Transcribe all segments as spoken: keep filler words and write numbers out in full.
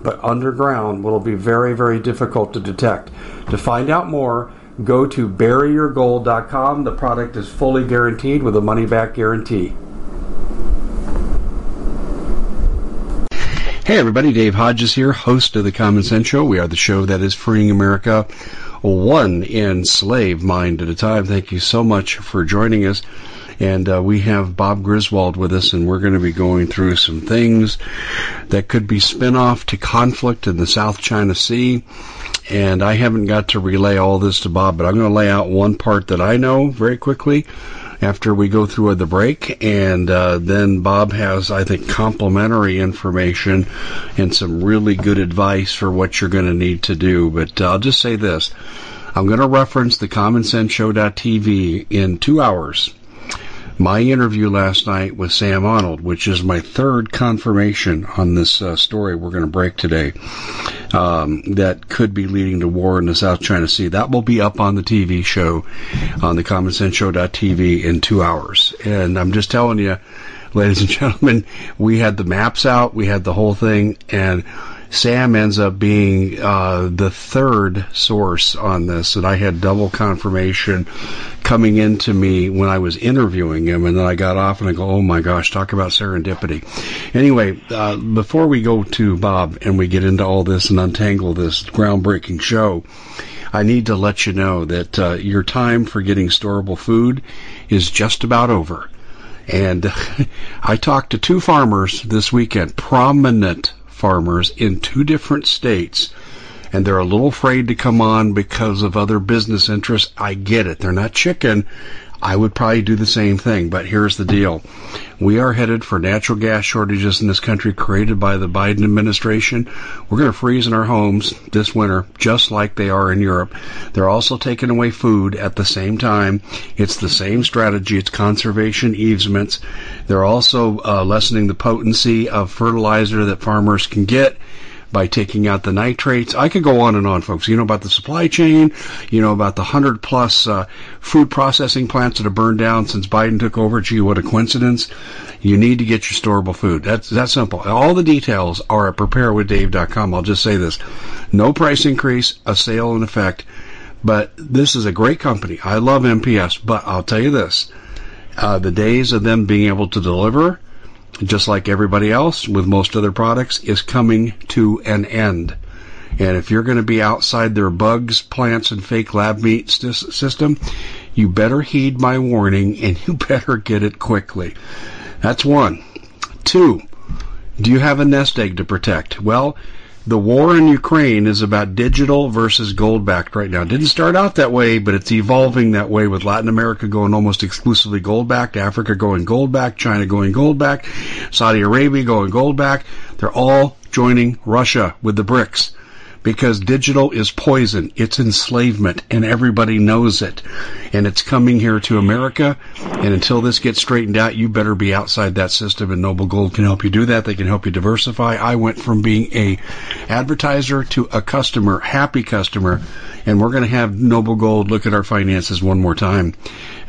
but underground will be very, very difficult to detect. To find out more, go to bury your gold dot com. The product is fully guaranteed with a money-back guarantee. Hey everybody, Dave Hodges here, host of The Common Sense Show. We are the show that is freeing America one enslaved mind at a time. Thank you so much for joining us. And uh, we have Bob Griswold with us, and we're going to be going through some things that could be spin-off to conflict in the South China Sea. And I haven't got to relay all this to Bob, but I'm going to lay out one part that I know very quickly after we go through the break. And uh, then Bob has, I think, complimentary information and some really good advice for what you're going to need to do. But uh, I'll just say this. I'm going to reference the common sense show dot t v in two hours. My interview last night with Sam Arnold, which is my third confirmation on this uh, story we're going to break today, um, that could be leading to war in the South China Sea. That will be up on the T V show, on the common sense show dot t v in two hours. And I'm just telling you, ladies and gentlemen, we had the maps out, we had the whole thing, and Sam ends up being uh, the third source on this, and I had double confirmation coming into me when I was interviewing him, and then I got off and I go, oh my gosh, talk about serendipity. Anyway, uh, before we go to Bob and we get into all this and untangle this groundbreaking show, I need to let you know that uh, your time for getting storable food is just about over. And I talked to two farmers this weekend, prominent farmers in two different states, and they're a little afraid to come on because of other business interests. I get it. They're not chicken. I would probably do the same thing, but here's the deal. We are headed for natural gas shortages in this country created by the Biden administration. We're going to freeze in our homes this winter, just like they are in Europe. They're also taking away food at the same time. It's the same strategy. It's conservation easements. They're also uh, lessening the potency of fertilizer that farmers can get by taking out the nitrates. I could go on and on, folks. You know about the supply chain. You know about the one hundred plus uh, food processing plants that have burned down since Biden took over. Gee, what a coincidence. You need to get your storable food. That's that's simple. All the details are at prepare with dave dot com. I'll just say this. No price increase, a sale in effect. But this is a great company. I love M P S. But I'll tell you this. Uh, the days of them being able to deliver, just like everybody else with most other products, is coming to an end. And if you're going to be outside their bugs, plants, and fake lab meat system, you better heed my warning, and you better get it quickly. That's one. Two, do you have a nest egg to protect? Well, the war in Ukraine is about digital versus gold-backed right now. It didn't start out that way, but it's evolving that way, with Latin America going almost exclusively gold-backed, Africa going gold-backed, China going gold-backed, Saudi Arabia going gold-backed. They're all joining Russia with the BRICS because digital is poison. It's enslavement, and everybody knows it. And it's coming here to America, and until this gets straightened out, you better be outside that system, and Noble Gold can help you do that. They can help you diversify. I went from being a advertiser to a customer, happy customer, and we're going to have Noble Gold look at our finances one more time.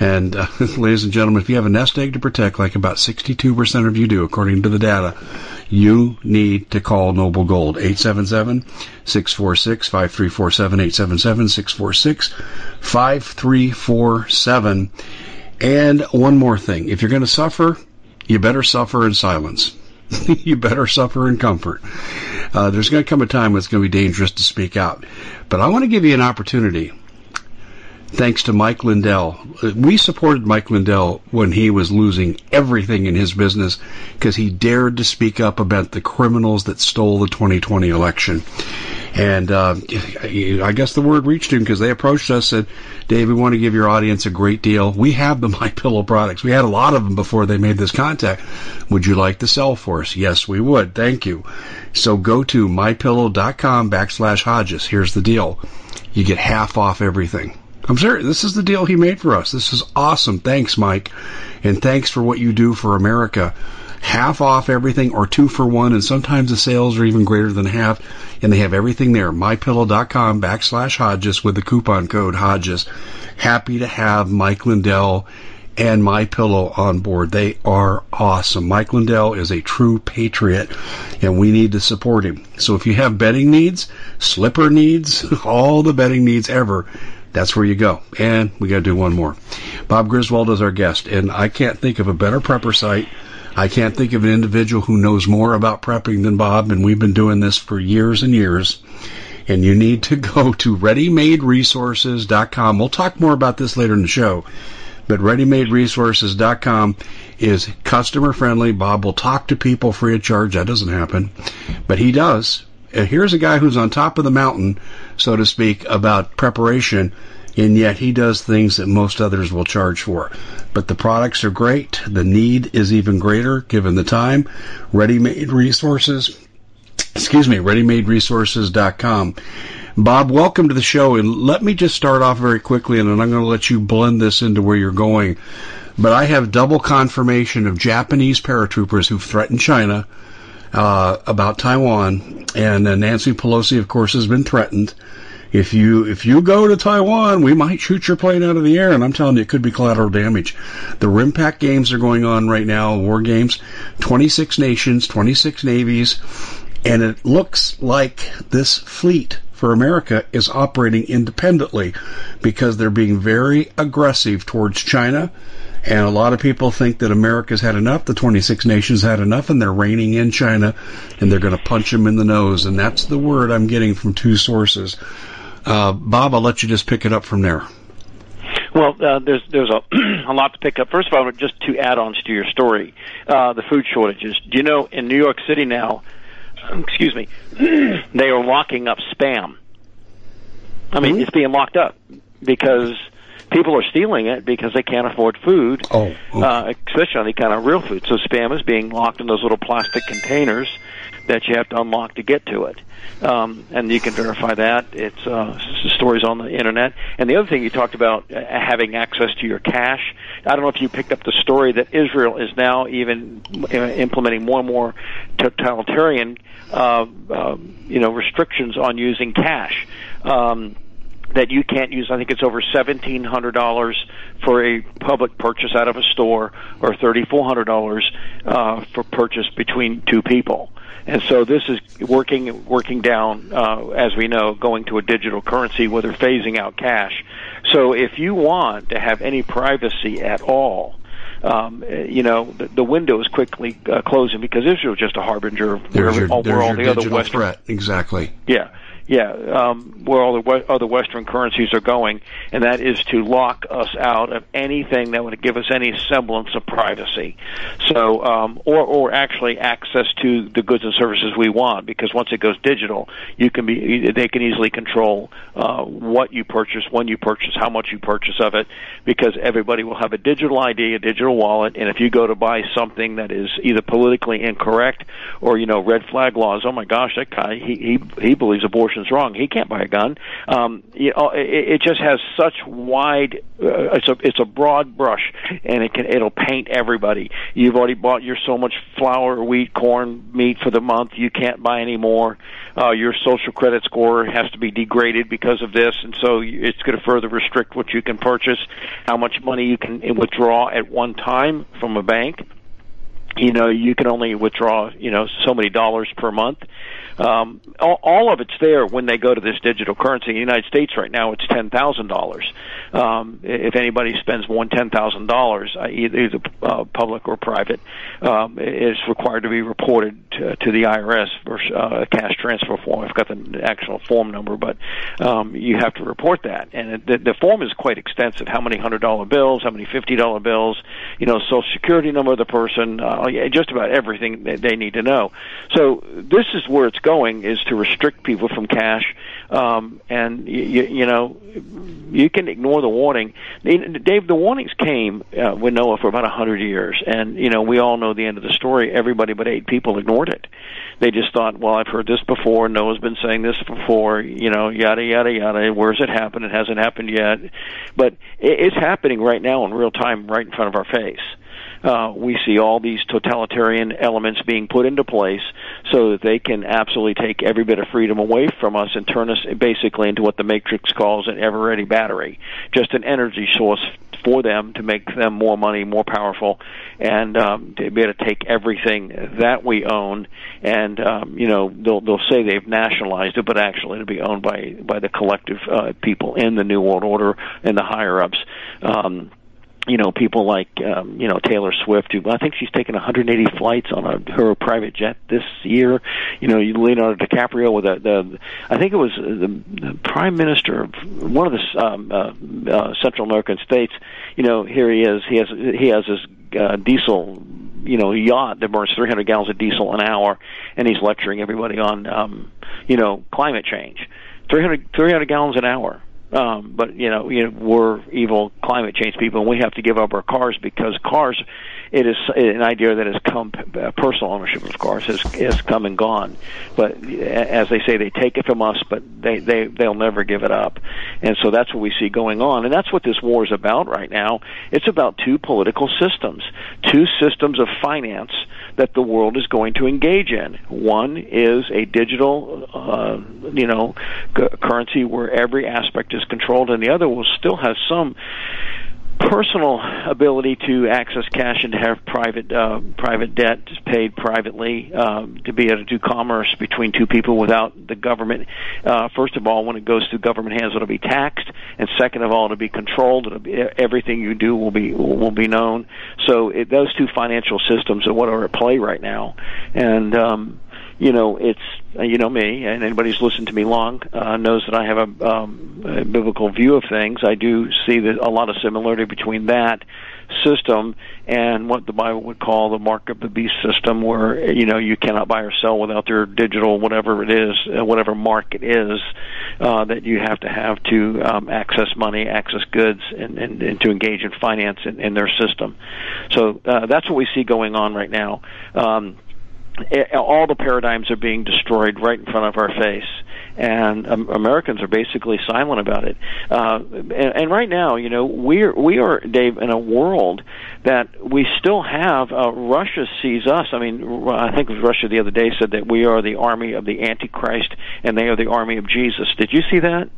And, uh, ladies and gentlemen, if you have a nest egg to protect, like about sixty-two percent of you do, according to the data, you need to call Noble Gold, eight seven seven, six four six, five three four seven, eight seven seven, six four six, five three four seven. And one more thing. If you're going to suffer, you better suffer in silence. You better suffer in comfort. Uh, there's going to come a time when it's going to be dangerous to speak out. But I want to give you an opportunity thanks to Mike Lindell. We supported Mike Lindell when he was losing everything in his business because he dared to speak up about the criminals that stole the twenty twenty election. And uh, I guess the word reached him because they approached us and said, Dave, we want to give your audience a great deal. We have the MyPillow products. We had a lot of them before they made this contact. Would you like to sell for us? Yes, we would. Thank you. So go to MyPillow.com backslash Hodges. Here's the deal. You get half off everything. I'm serious. This is the deal he made for us. This is awesome. Thanks, Mike. And thanks for what you do for America. Half off everything or two for one, and sometimes the sales are even greater than half, and they have everything there. MyPillow.com backslash Hodges with the coupon code Hodges. Happy to have Mike Lindell and MyPillow on board. They are awesome. Mike Lindell is a true patriot, and we need to support him. So if you have bedding needs, slipper needs, all the bedding needs ever, that's where you go. And we got to do one more. Bob Griswold is our guest, and I can't think of a better prepper site. I can't think of an individual who knows more about prepping than Bob, and we've been doing this for years and years. And you need to go to ready made resources dot com. We'll talk more about this later in the show. But ready made resources dot com is customer-friendly. Bob will talk to people free of charge. That doesn't happen. But he does. Here's a guy who's on top of the mountain, so to speak, about preparation, and yet he does things that most others will charge for. But the products are great. The need is even greater given the time. Ready-made resources. Excuse me, ready made resources dot com. Bob, welcome to the show, and let me just start off very quickly, and then I'm going to let you blend this into where you're going. But I have double confirmation of Japanese paratroopers who've threatened China uh, about Taiwan, and uh, Nancy Pelosi, of course, has been threatened. If you if you go to Taiwan, we might shoot your plane out of the air, and I'm telling you, it could be collateral damage. The RIMPAC games are going on right now, war games, twenty-six nations, twenty-six navies, and it looks like this fleet for America is operating independently because they're being very aggressive towards China. And a lot of people think that America's had enough, the twenty-six nations had enough, and they're reining in China, and they're going to punch them in the nose. And that's the word I'm getting from two sources. Uh, Bob, I'll let you just pick it up from there. Well, uh, there's there's a, a lot to pick up. First of all, just two add-ons to your story, uh, the food shortages. Do you know in New York City now, excuse me, they are locking up Spam. I mean, mm-hmm. It's being locked up because people are stealing it because they can't afford food, oh, okay. uh, especially any kind of real food. So Spam is being locked in those little plastic containers that you have to unlock to get to it. Um, and you can verify that. It's uh, stories on the Internet. And the other thing you talked about, uh, having access to your cash. I don't know if you picked up the story that Israel is now even uh, implementing more and more totalitarian uh, uh, you know, restrictions on using cash. Um that you can't use, I think it's over seventeen hundred dollars for a public purchase out of a store, or thirty-four hundred dollars uh, for purchase between two people. And so this is working working down, uh, as we know, going to a digital currency where they're phasing out cash. So if you want to have any privacy at all, Um, you know, the, the window is quickly uh, closing because Israel is just a harbinger of where, your, all, where all the other Western threat. Exactly. Yeah, yeah, um, where all the we- other Western currencies are going, and that is to lock us out of anything that would give us any semblance of privacy. So, um, or or actually access to the goods and services we want, because once it goes digital, you can be they can easily control uh, what you purchase, when you purchase, how much you purchase of it, because everybody will have a digital I D, a digital wallet, and if you go to buy something that is either politically incorrect or, you know, red flag laws, oh my gosh, that guy, he he, he believes abortion's wrong, he can't buy a gun. Um, you know, it, it just has such wide, uh, it's a it's a broad brush, and it can it'll paint everybody. You've already bought your so much flour, wheat, corn, meat for the month, you can't buy any more. Uh, your social credit score has to be degraded because of this, and so it's going to further restrict what you can purchase, how much money you can withdraw at one time from a bank. You know, you can only withdraw, you know, so many dollars per month. Um, all, all of it's there when they go to this digital currency. In the United States right now, it's ten thousand dollars. Um, if anybody spends more than ten thousand dollars, either uh, public or private, um, it's required to be reported to, to the I R S or uh, a cash transfer form. I've got the actual form number, but um, you have to report that. And it, the, the form is quite extensive. How many one hundred dollar bills, how many fifty dollar bills, you know, Social Security number of the person, uh, just about everything that they need to know. So this is where it's going, is to restrict people from cash. Um, and, y- y- you know, you can ignore the warning. Dave, the warnings came uh, with NOAA for about one hundred years. And, you know, we all know the end of the story. Everybody but eight people ignored it. They just thought, well, I've heard this before. NOAA's been saying this before, you know, yada, yada, yada. Where's it happened? It hasn't happened yet. But it's happening right now in real time, right in front of our face. Uh, we see all these totalitarian elements being put into place so that they can absolutely take every bit of freedom away from us and turn us basically into what the Matrix calls an ever-ready battery, just an energy source for them to make them more money, more powerful, and um, to be able to take everything that we own. And, um, you know, they'll, they'll say they've nationalized it, but actually it'll be owned by, by the collective uh, people in the New World Order and the higher-ups. Um, You know, people like, um, you know, Taylor Swift, who I think she's taken one hundred eighty flights on a, her private jet this year. You know, Leonardo DiCaprio with a, the, I think it was the, the prime minister of one of the um, uh, uh, Central American states. You know, here he is. He has he has his uh, diesel, you know, yacht that burns three hundred gallons of diesel an hour, and he's lecturing everybody on, um, you know, climate change. three hundred, three hundred gallons an hour. Um, but, you know, you know, we're evil climate change people, and we have to give up our cars because cars, it is an idea that has come, uh, personal ownership of cars has, has come and gone. But as they say, they take it from us, but they, they, they'll never give it up. And so that's what we see going on. And that's what this war is about right now. It's about two political systems, two systems of finance that the world is going to engage in. One is a digital, uh, you know, c- currency where every aspect is controlled, and the other will still have some personal ability to access cash and to have private uh, private debt paid privately, um, to be able to do commerce between two people without the government. Uh, first of all, when it goes through government hands, it'll be taxed, and second of all, it'll be controlled. It'll be, everything you do will be will be known. So it, those two financial systems are what are at play right now, and. Um, You know, it's, you know me, and anybody who's listened to me long uh, knows that I have a, um, a biblical view of things. I do see that a lot of similarity between that system and what the Bible would call the mark of the beast system, where, you know, you cannot buy or sell without their digital, whatever it is, whatever mark it is, uh, that you have to have to um, access money, access goods, and, and, and to engage in finance in, in their system. So uh, that's what we see going on right now. Um, All the paradigms are being destroyed right in front of our face, and um, Americans are basically silent about it. Uh, and, and right now, you know, we're, we are, Dave, in a world that we still have, uh, Russia sees us. I mean, I think it was Russia the other day said that we are the army of the Antichrist and they are the army of Jesus. Did you see that?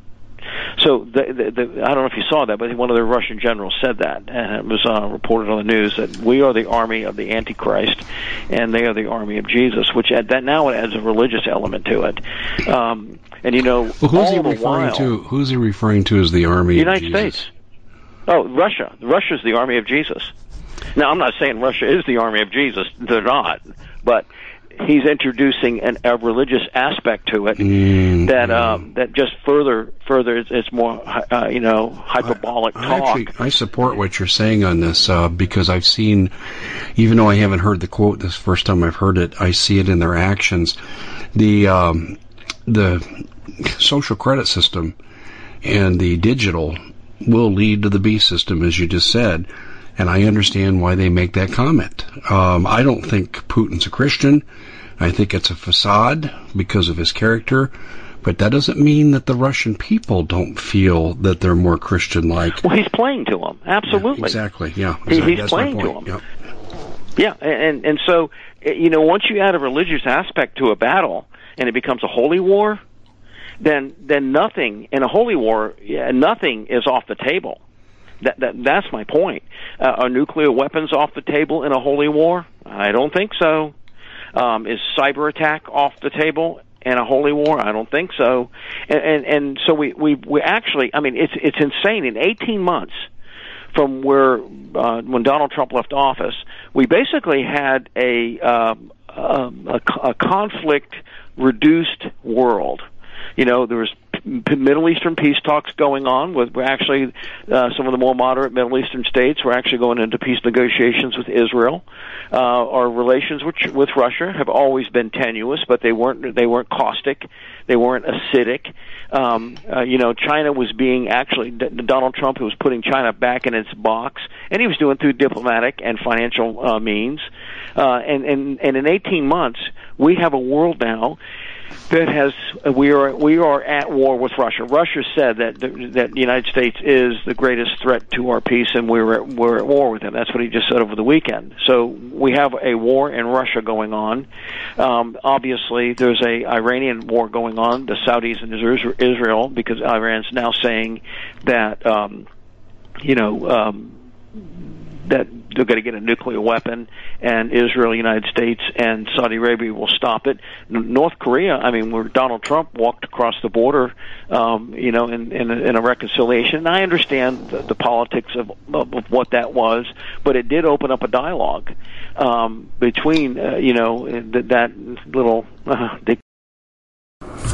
So the, the, the, I don't know if you saw that, but one of the Russian generals said that, and it was uh, reported on the news that we are the army of the Antichrist, and they are the army of Jesus, which at that now it adds a religious element to it. Um, and you know, well, who's all he referring the while, to? Who's he referring to as the army? The United of Jesus? States. Oh, Russia. Russia's the army of Jesus. Now, I'm not saying Russia is the army of Jesus. They're not, but. He's introducing an, a religious aspect to it mm, that um, that just further further it's, it's more uh, you know hyperbolic I, I talk. Actually, I support what you're saying on this uh, because I've seen, even though I haven't heard the quote this first time I've heard it, I see it in their actions. The um, the social credit system and the digital will lead to the B system, as you just said. And I understand why they make that comment. Um, I don't think Putin's a Christian. I think it's a facade because of his character. But that doesn't mean that the Russian people don't feel that they're more Christian-like. Well, he's playing to them. Absolutely. Yeah, exactly, yeah. Exactly. He's That's playing to them. Yep. Yeah, and, and so, you know, once you add a religious aspect to a battle and it becomes a holy war, then, then nothing, in a holy war, yeah, nothing is off the table. That, that, that's my point. Uh, are nuclear weapons off the table in a holy war? I don't think so. Um, is cyber attack off the table? and a holy war? I don't think so. And and, and so we, we we actually, I mean, it's it's insane. In eighteen months from where uh, when Donald Trump left office, we basically had a uh, a, a conflict reduced world. You know, there was Middle Eastern peace talks going on with actually uh, some of the more moderate Middle Eastern states were actually going into peace negotiations with Israel. Uh, our relations with, with Russia have always been tenuous, but they weren't they weren't caustic, they weren't acidic. Um, uh, you know, China was being actually Donald Trump was putting China back in its box, and he was doing through diplomatic and financial uh, means. Uh, and and and in eighteen months, we have a world now that has we are we are at war with Russia. Russia said that that the United States is the greatest threat to our peace, and we're we're at war with him. That's what he just said over the weekend. So we have a war in Russia going on. Um, obviously, there's a Iranian war going on. The Saudis and Israel, because Iran's now saying that um, you know um, that. They're going to get a nuclear weapon, and Israel, United States, and Saudi Arabia will stop it. North Korea, I mean, where Donald Trump walked across the border, um, you know, in, in, a, in a reconciliation. And I understand the, the politics of, of, of what that was, but it did open up a dialogue um, between, uh, you know, th- that little... Uh, they-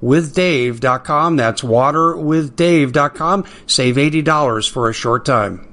with dave dot com. That's water with dave dot com. Save eighty dollars for a short time.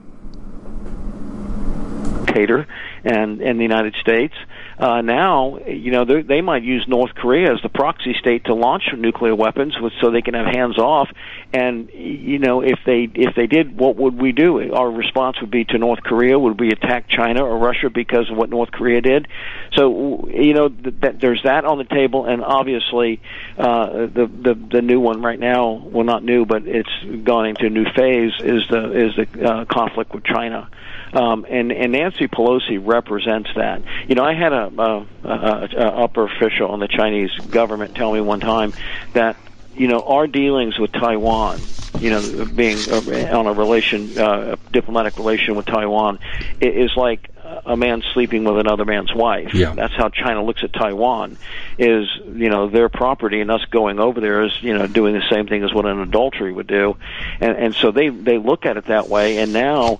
Tater and in the United States. Uh, now, you know, they might use North Korea as the proxy state to launch nuclear weapons with, so they can have hands off. And, you know, if they if they did, what would we do? Our response would be to North Korea, would we attack China or Russia because of what North Korea did? So, you know, th- th- there's that on the table, and obviously uh, the, the the new one right now, well, not new, but it's gone into a new phase, is the is the uh, conflict with China. Um, and, and Nancy Pelosi represents that. You know, I had a, a, a, a upper official in the Chinese government tell me one time that, you know, our dealings with Taiwan, you know, being on a relation, uh, diplomatic relation with Taiwan, is like a man sleeping with another man's wife. Yeah. That's how China looks at Taiwan, is, you know, their property, and us going over there is, you know, doing the same thing as what an adultery would do. And, and so they, they look at it that way, and now,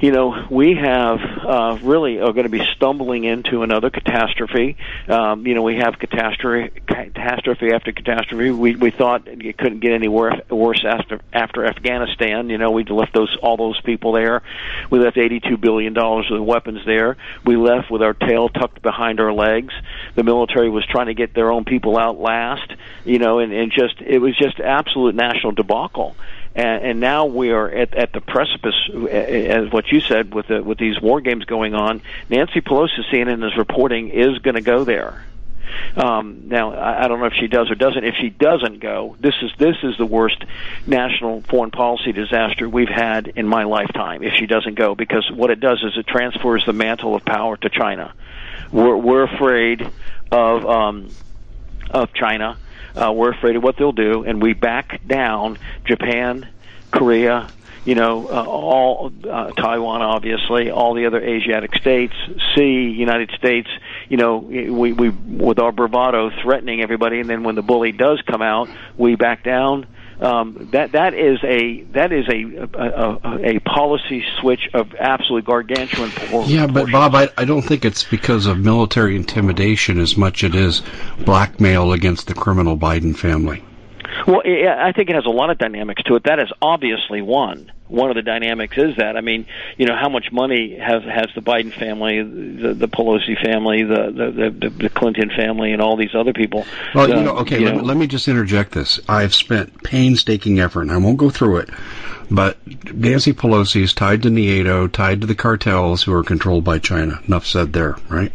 you know, we have uh, really are going to be stumbling into another catastrophe. Um, you know, we have catastrophe, catastrophe after catastrophe. We we thought it couldn't get any worse, worse after after Afghanistan. You know, we left those all those people there. We left eighty-two billion dollars of weapons there. We left with our tail tucked behind our legs. The military was trying to get their own people out last. You know, and, and just it was just absolute national debacle. And, and now we are at, at the precipice, as what you said, with the, with these war games going on. Nancy Pelosi, C N N is reporting, is going to go there. Um, now, I, I don't know if she does or doesn't. If she doesn't go, this is this is the worst national foreign policy disaster we've had in my lifetime, if she doesn't go, because what it does is it transfers the mantle of power to China. We're, we're afraid of um, of China. Uh, we're afraid of what they'll do, and we back down Japan, Korea, you know, uh, all uh, Taiwan, obviously, all the other Asiatic states, see, United States, you know, we, we with our bravado threatening everybody, and then when the bully does come out, we back down. Um, that that is a that is a a, a, a policy switch of absolutely gargantuan proportions. Yeah, but Bob, I, I don't think it's because of military intimidation as much it is blackmail against the criminal Biden family. Well, yeah, I think it has a lot of dynamics to it. That is obviously one. One of the dynamics is that, I mean, you know, how much money has has the Biden family, the, the Pelosi family, the, the, the, the Clinton family, and all these other people? Well, uh, you know, okay, you let, know. Me, let me just interject this. I've spent painstaking effort, and I won't go through it, but Nancy Pelosi is tied to Nieto, tied to the cartels who are controlled by China. Enough said there, right?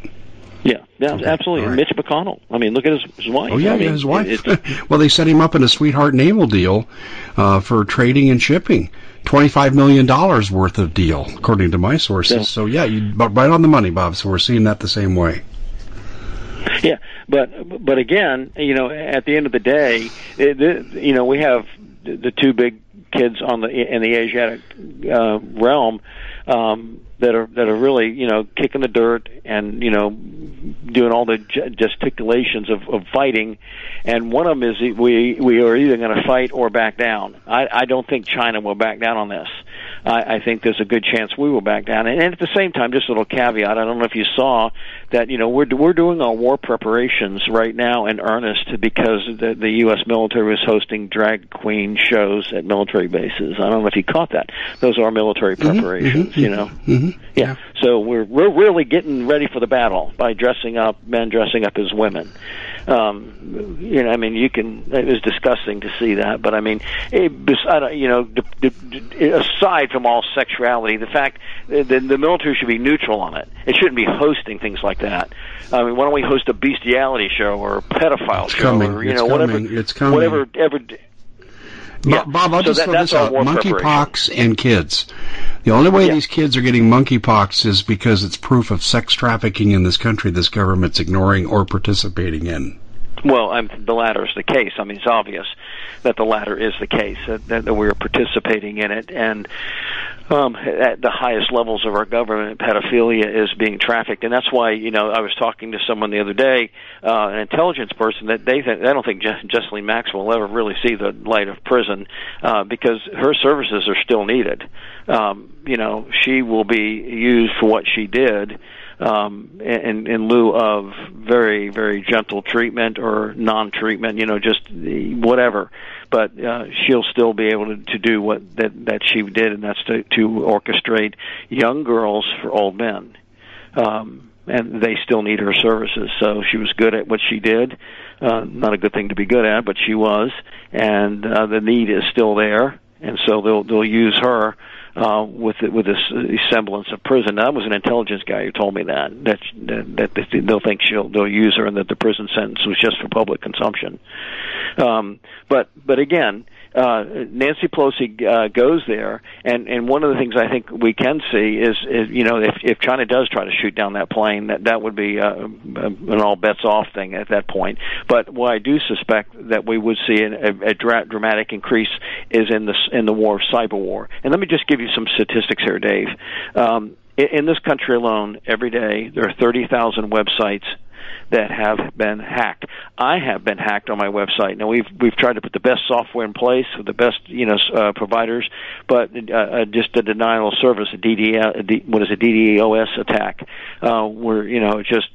Yeah, yeah, okay. Absolutely. Right. Mitch McConnell. I mean, look at his, his wife. Oh, yeah, I mean, yeah his wife. It, it, well, they set him up in a sweetheart naval deal uh, for trading and shipping. twenty-five million dollars worth of deal, according to my sources. Yeah. So, yeah, you, right on the money, Bob. So we're seeing that the same way. Yeah, but, but again, you know, at the end of the day, it, it, you know, we have the two big kids on the in the Asiatic uh, realm um, that are that are really, you know, kicking the dirt and, you know, doing all the gesticulations of, of fighting, and one of them is we we are either going to fight or back down. I, I don't think China will back down on this. I, I think there's a good chance we will back down. And, and at the same time, just a little caveat, I don't know if you saw that, you know, we're we're doing our war preparations right now in earnest because the, the U S military is hosting drag queen shows at military bases. I don't know if you caught that. Those are military preparations, mm-hmm, you know. Mm-hmm, yeah. yeah. So we're we're really getting ready for the battle by dressing up, men dressing up as women. Um, you know, I mean, you can, it was disgusting to see that, but I mean, it, you know, aside from all sexuality, the fact that the military should be neutral on it. It shouldn't be hosting things like that. I mean, why don't we host a bestiality show or a pedophile it's show coming. or, you it's know, coming. whatever, it's coming. whatever, ever, Yeah. Bob, I'll so just that, throw this out. Monkeypox and kids. The only way yeah. these kids are getting monkeypox is because it's proof of sex trafficking in this country this government's ignoring or participating in. Well, I'm, the latter is the case. I mean, it's obvious that the latter is the case, that, that we're participating in it. And um, at the highest levels of our government, pedophilia is being trafficked. And that's why, you know, I was talking to someone the other day, uh, an intelligence person, that they, th- they don't think Je- Ghislaine Maxwell will ever really see the light of prison uh, because her services are still needed. Um, you know, she will be used for what she did. Um, in, in lieu of very, very gentle treatment or non-treatment, you know, just whatever. But uh, she'll still be able to, to do what that, that she did, and that's to, to orchestrate young girls for old men. Um, and they still need her services. So she was good at what she did. Uh, not a good thing to be good at, but she was. And uh, the need is still there, and so they'll they'll use her. Uh, with with this semblance of prison. Now, that was an intelligence guy who told me that that that, that they'll think she'll they'll use her, and that the prison sentence was just for public consumption. Um, but but again, uh, Nancy Pelosi uh, goes there, and, and one of the things I think we can see is, is you know if, if China does try to shoot down that plane, that that would be uh, an all bets off thing at that point. But what I do suspect that we would see an, a, a dra- dramatic increase is in the in the war of cyber war. And let me just give you some statistics here, Dave. Um, in this country alone, every day there are thirty thousand websites that have been hacked. I have been hacked on my website. Now, we've we've tried to put the best software in place with the best you know uh, providers, but uh, just a denial of service, a D D, what is a DDoS attack, uh, where you know just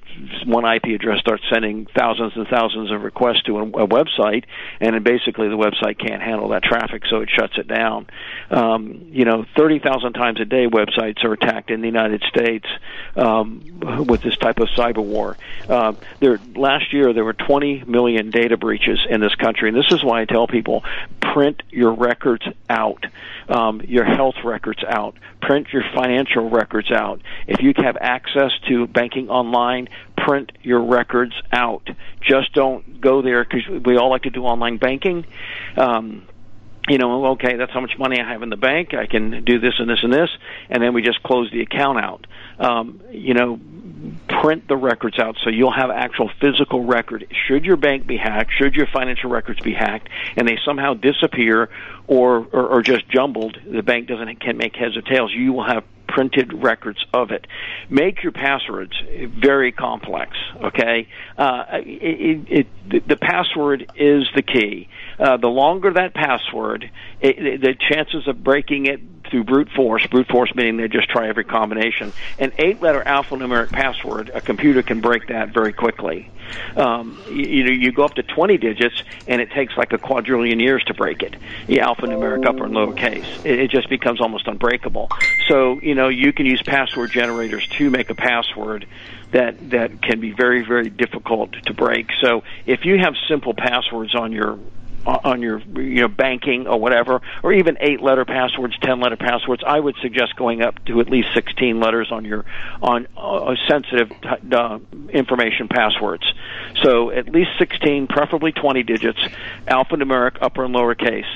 one I P address starts sending thousands and thousands of requests to a, a website, and then basically the website can't handle that traffic, so it shuts it down. Um, you know, thirty thousand times a day websites are attacked in the United States um, with this type of cyber war. Uh, There, last year, there were twenty million data breaches in this country, and this is why I tell people, print your records out, um, your health records out, print your financial records out. If you have access to banking online, print your records out. Just don't go there, because we all like to do online banking. Um, you know, okay, that's how much money I have in the bank. I can do this and this and this, and then we just close the account out. Um, you know, print the records out so you'll have actual physical record. Should your bank be hacked, should your financial records be hacked, and they somehow disappear or, or, or just jumbled, the bank doesn't can make heads or tails, you will have printed records of it. Make your passwords very complex, okay? Uh, it, it, the password is the key. Uh, the longer that password, it, the chances of breaking it through brute force, brute force meaning they just try every combination. An eight-letter alphanumeric password, a computer can break that very quickly. Um, you, you know, you go up to twenty digits, and it takes like a quadrillion years to break it. The alphanumeric upper and lower case. It, it just becomes almost unbreakable. So, you know, you can use password generators to make a password that, that can be very, very difficult to break. So if you have simple passwords on your on your you know banking or whatever, or even eight-letter passwords, ten-letter passwords, I would suggest going up to at least sixteen letters on your on uh, sensitive uh, information passwords. So at least sixteen, preferably twenty digits, alphanumeric, upper and lower case.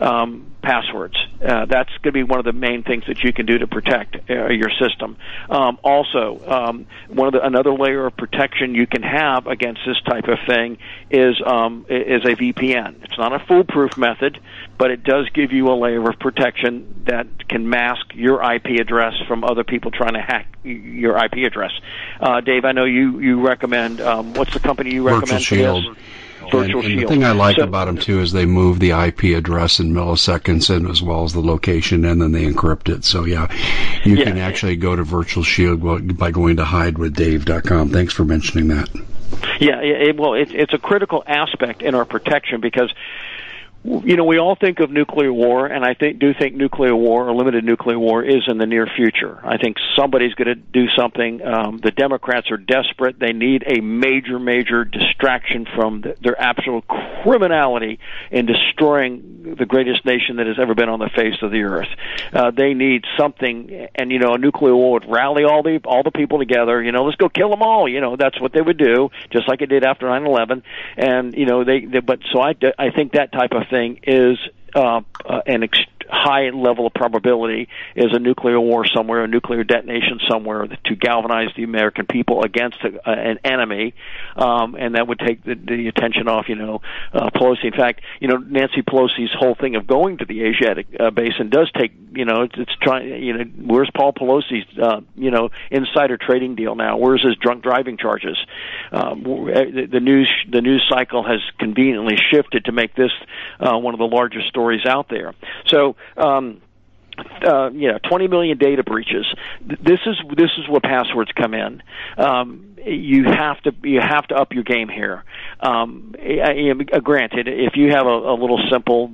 Um, passwords. Uh, that's going to be one of the main things that you can do to protect uh, your system. Um, also, um, one of the, another layer of protection you can have against this type of thing is um, is a V P N. It's not a foolproof method, but it does give you a layer of protection that can mask your I P address from other people trying to hack your I P address. Uh, Dave, I know you you recommend um, what's the company you recommend for this? And, and the thing I like so, about them, too, is they move the I P address in milliseconds and as well as the location, and then they encrypt it. So, yeah, you yeah. can actually go to Virtual Shield by going to hide with dave dot com. Thanks for mentioning that. Yeah, it, well, it, it's a critical aspect in our protection because, you know, we all think of nuclear war, and I think, do think nuclear war or limited nuclear war is in the near future. I think somebody's going to do something. Um, the Democrats are desperate. They need a major, major distraction from the, their actual criminality in destroying the greatest nation that has ever been on the face of the earth. Uh, they need something, and, you know, a nuclear war would rally all the all the people together. You know, let's go kill them all. You know, that's what they would do, just like it did after nine eleven. And, you know, they, they but so I, I think that type of thing is uh, uh, an ex- high level of probability is a nuclear war somewhere, a nuclear detonation somewhere to galvanize the American people against a, uh, an enemy, um, and that would take the, the attention off, you know, uh, Pelosi. In fact, you know, Nancy Pelosi's whole thing of going to the Asiatic uh, basin does take, you know, it's, it's trying, you know, where's Paul Pelosi's, uh, you know, insider trading deal now? Where's his drunk driving charges? Um, the, the news, the news cycle has conveniently shifted to make this uh, one of the largest stories out there. So. Um, uh, you know, twenty million data breaches. This is this is where passwords come in. Um, you have to you have to up your game here. Um, I, I, granted, if you have a, a little simple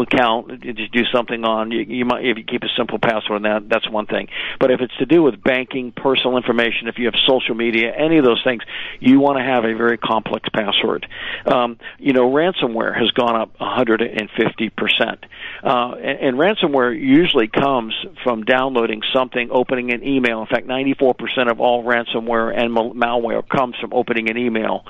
account, just do something on you, you might if you keep a simple password on that, that's one thing. But if it's to do with banking, personal information, if you have social media, any of those things, you want to have a very complex password. Um, you know, ransomware has gone up one hundred fifty percent. Uh, and, and ransomware usually comes from downloading something, opening an email. In fact, ninety-four percent of all ransomware and mal- malware comes from opening an email.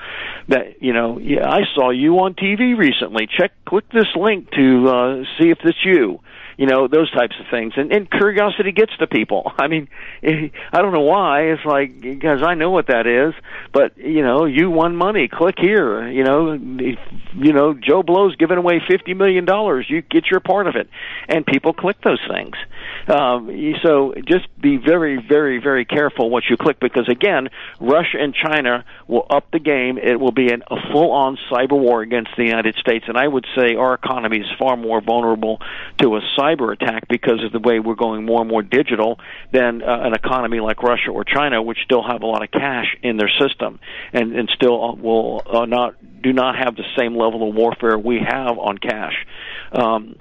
That, you know, yeah, I saw you on T V recently. Check, click this link to Uh, see if it's you. you know, those types of things. And, and curiosity gets to people. I mean, I don't know why. It's like, because I know what that is. But, you know, you won money. Click here. You know, you know, Joe Blow's giving away fifty million dollars. You get your part of it. And people click those things. Um, so just be very, very, very careful what you click, because, again, Russia and China will up the game. It will be an, a full-on cyber war against the United States. And I would say our economy is far more vulnerable to a cyber attack because of the way we're going more and more digital than uh, an economy like Russia or China, which still have a lot of cash in their system and, and still will uh, not do not have the same level of warfare we have on cash. Um,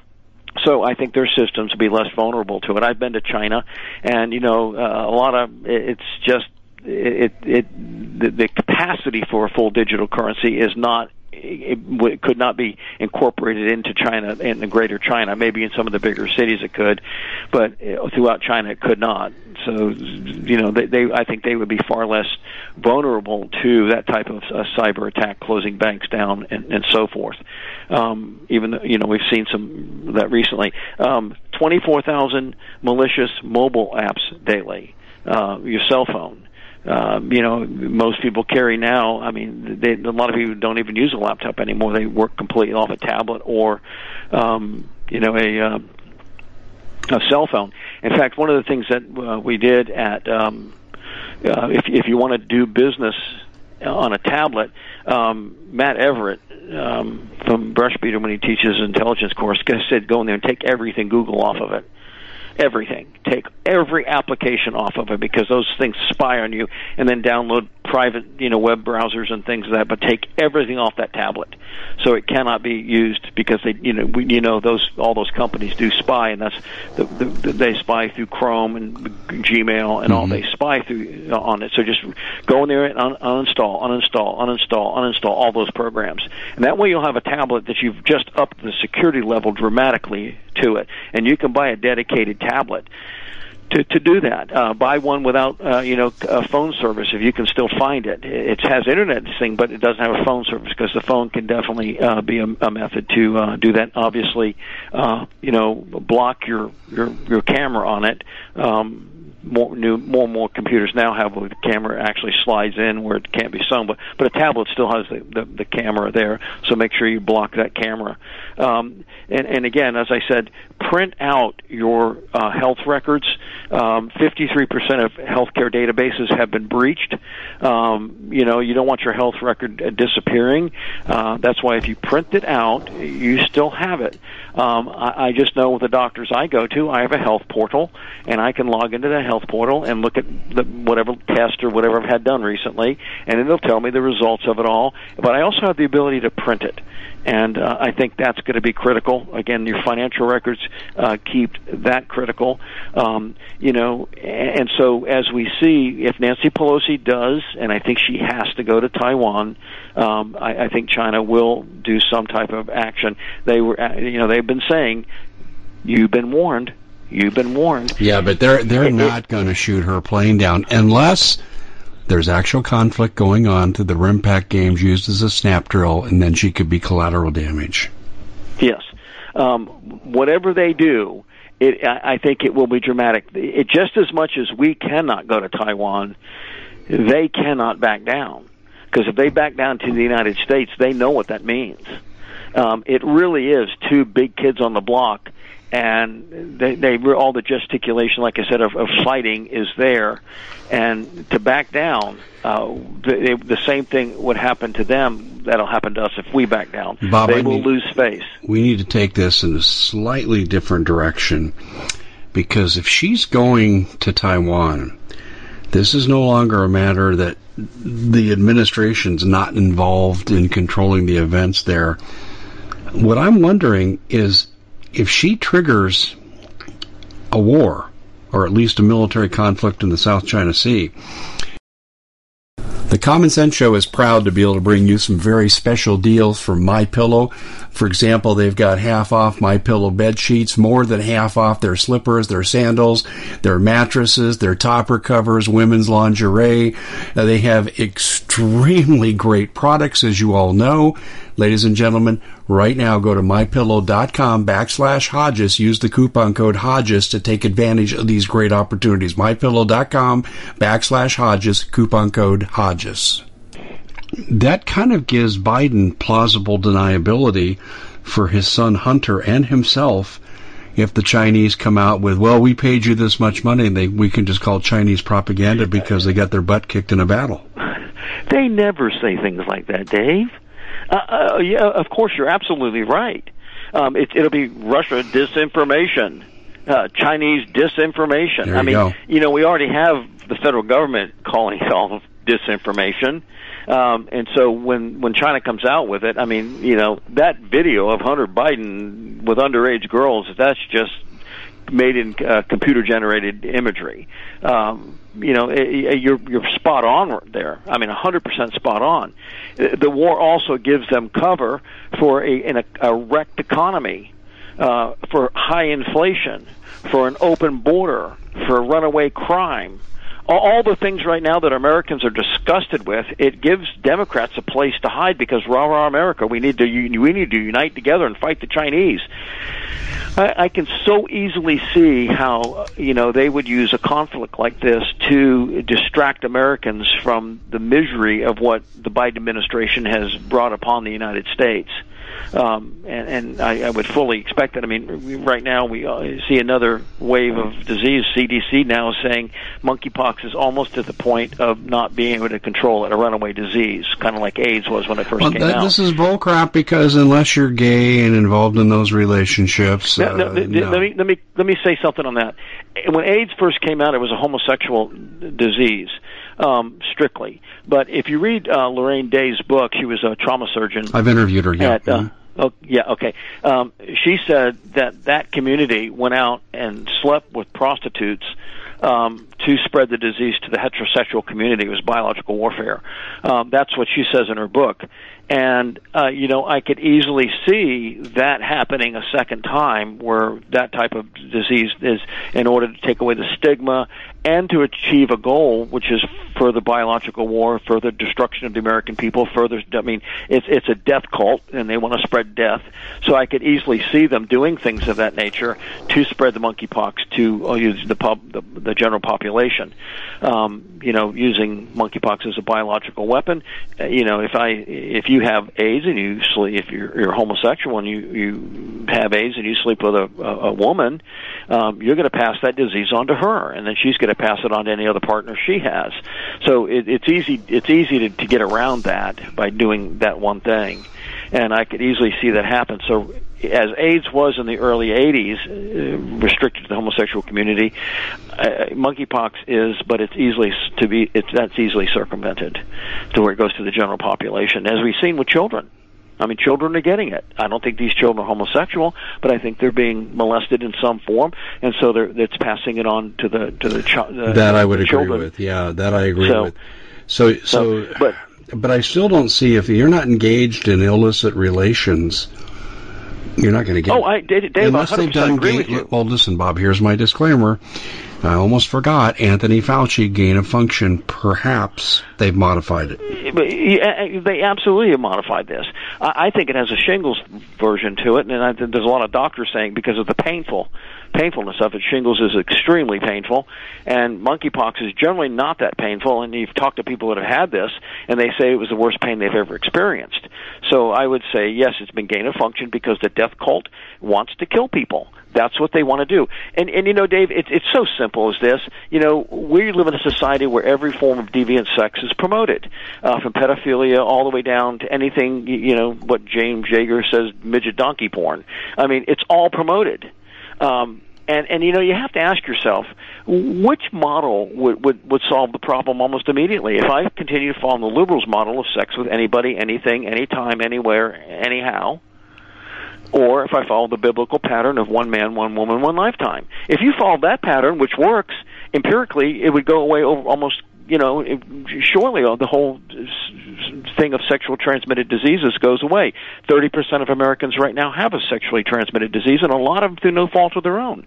So I think their systems will be less vulnerable to it. I've been to China, and, you know, uh, a lot of it's just it, it, the, the capacity for a full digital currency is not. It could not be incorporated into China, in the greater China. Maybe in some of the bigger cities it could, but throughout China it could not. So, you know, they, they I think they would be far less vulnerable to that type of uh, cyber attack, closing banks down and, and so forth. Um, even though, you know, we've seen some of that recently. Um, twenty-four thousand malicious mobile apps daily. Uh, your cell phone. Um, you know, most people carry now, I mean, they, a lot of people don't even use a laptop anymore. They work completely off a tablet or, um, you know, a, uh, a cell phone. In fact, one of the things that uh, we did at, um, uh, if, if you want to do business on a tablet, um, Matt Everett um, from Brush Beater, when he teaches an intelligence course, said go in there and take everything Google off of it. Everything. Take every application off of it, because those things spy on you, and then download private, you know, web browsers and things like that. But take everything off that tablet, so it cannot be used, because they, you know, we, you know, those all those companies do spy, and that's the, the, they spy through Chrome and Gmail and mm-hmm. all. They spy through on it. So just go in there and un- uninstall, uninstall, uninstall, uninstall all those programs, and that way you'll have a tablet that you've just upped the security level dramatically to it, and you can buy a dedicated tablet to, to do that. Uh, buy one without, uh, you know, a phone service if you can still find it. It has internet thing, but it doesn't have a phone service, because the phone can definitely uh, be a, a method to uh, do that. Obviously, uh, you know, block your, your, your camera on it. Um, More, new, more and more computers now have where the camera actually slides in where it can't be sewn, but, but a tablet still has the, the, the camera there, so make sure you block that camera. Um, and, and again, as I said, print out your uh, health records. Um, fifty-three percent of healthcare databases have been breached. Um, you know, you don't want your health record disappearing. Uh, that's why if you print it out, you still have it. Um, I, I just know with the doctors I go to, I have a health portal, and I can log into the health Health portal and look at the, whatever test or whatever I've had done recently, and it'll tell me the results of it all. But I also have the ability to print it, and uh, I think that's going to be critical. Again, your financial records uh, keep that critical, um, you know. And so, as we see, if Nancy Pelosi does, and I think she has to go to Taiwan, um, I, I think China will do some type of action. They were, you know, they've been saying, "You've been warned." You've been warned. Yeah, but they're they're not going to shoot her plane down unless there's actual conflict going on to the RIMPAC games used as a snap drill, and then she could be collateral damage. Yes. Um, whatever they do, it, I, I think it will be dramatic. It, just as much as we cannot go to Taiwan, they cannot back down. Because if they back down to the United States, they know what that means. Um, it really is two big kids on the block. And they, they all the gesticulation, like I said, of, of fighting is there. And to back down, uh, the, the same thing would happen to them. That'll happen to us if we back down. Bob, they I will need, lose space. We need to take this in a slightly different direction, because if she's going to Taiwan, this is no longer a matter that the administration's not involved in controlling the events there. What I'm wondering is, if she triggers a war, or at least a military conflict in the South China Sea. The Common Sense Show is proud to be able to bring you some very special deals from MyPillow. For example, they've got half off MyPillow bed sheets, more than half off their slippers, their sandals, their mattresses, their topper covers, women's lingerie. Now, they have extremely great products, as you all know. Ladies and gentlemen, right now go to MyPillow.com backslash Hodges. Use the coupon code Hodges to take advantage of these great opportunities. MyPillow.com backslash Hodges, coupon code Hodges. That kind of gives Biden plausible deniability for his son Hunter and himself if the Chinese come out with, well, we paid you this much money, and they, we can just call it Chinese propaganda because they got their butt kicked in a battle. They never say things like that, Dave. Uh, uh, yeah, of course, you're absolutely right. Um, it, it'll be Russia disinformation, uh, Chinese disinformation. There I you mean, go. You know, we already have the federal government calling it all disinformation. Um, and so when, when China comes out with it, I mean, you know, that video of Hunter Biden with underage girls, that's just made in uh, computer-generated imagery. Um, you know, it, it, you're, you're spot on there. I mean, one hundred percent spot on. The war also gives them cover for a, an, a wrecked economy, uh, for high inflation, for an open border, for runaway crime. All the things right now that Americans are disgusted with, it gives Democrats a place to hide because rah rah America, we need to we need to unite together and fight the Chinese. I, I can so easily see how, you know, they would use a conflict like this to distract Americans from the misery of what the Biden administration has brought upon the United States. Um, and, and I, I would fully expect that. I mean, right now we see another wave of disease. C D C now is saying monkeypox is almost at the point of not being able to control it, a runaway disease, kind of like AIDS was when it first well, came that, out. This is bullcrap because unless you're gay and involved in those relationships, no, no, uh, th- no. let me let me let me say something on that. When AIDS first came out, it was a homosexual disease. Um, strictly. But if you read uh, Lorraine Day's book, she was a trauma surgeon. I've interviewed her, yeah. At, uh, mm-hmm. oh, yeah, okay. Um, she said that that community went out and slept with prostitutes um, to spread the disease to the heterosexual community. It was biological warfare. Um, that's what she says in her book. And, uh, you know, I could easily see that happening a second time where that type of disease is in order to take away the stigma and to achieve a goal, which is further biological war, further destruction of the American people, further, I mean, it's, it's a death cult and they want to spread death. So I could easily see them doing things of that nature to spread the monkeypox to uh, use the, pub, the, the general population. Um, you know, using monkeypox as a biological weapon. Uh, you know, if I, if you You have AIDS and you sleep, if you're, you're homosexual and you, you have AIDS and you sleep with a, a, a woman, um, you're going to pass that disease on to her, and then she's going to pass it on to any other partner she has. So it, it's easy it's easy to, to get around that by doing that one thing, and I could easily see that happen. So as AIDS was in the early eighties, restricted to the homosexual community, uh, monkeypox is, but it's easily to be it's that's easily circumvented to where it goes to the general population, as we've seen with children. I mean, children are getting it. I don't think these children are homosexual, but I think they're being molested in some form, and so they're it's passing it on to the to the child. Uh, that I would agree children. with. Yeah, that I agree so, with. So, so, so but, but I still don't see if you're not engaged in illicit relations. You're not going to get. Oh, I, Dave, unless they've done agree gain, with you. Well, listen, Bob. Here's my disclaimer. I almost forgot. Anthony Fauci, gain of function. Perhaps they've modified it. But yeah, they absolutely have modified this. I think it has a shingles version to it, and I think there's a lot of doctors saying because of the painful painfulness of it, shingles is extremely painful, and monkeypox is generally not that painful. And you've talked to people that have had this, and they say it was the worst pain they've ever experienced. So I would say yes, it's been gain of function because the death cult wants to kill people. That's what they want to do. And, and you know, Dave, it, it's so simple as this. You know, we live in a society where every form of deviant sex is promoted, uh, from pedophilia all the way down to anything, you know, what James Yeager says, midget donkey porn. I mean, it's all promoted. Um, and, and, you know, you have to ask yourself, which model would, would, would solve the problem almost immediately? If I continue to follow the liberals' model of sex with anybody, anything, anytime, anywhere, anyhow, or if I follow the biblical pattern of one man, one woman, one lifetime. If you follow that pattern, which works empirically, it would go away over almost, you know, surely the whole thing of sexual transmitted diseases goes away. thirty percent of Americans right now have a sexually transmitted disease, and a lot of them through no fault of their own.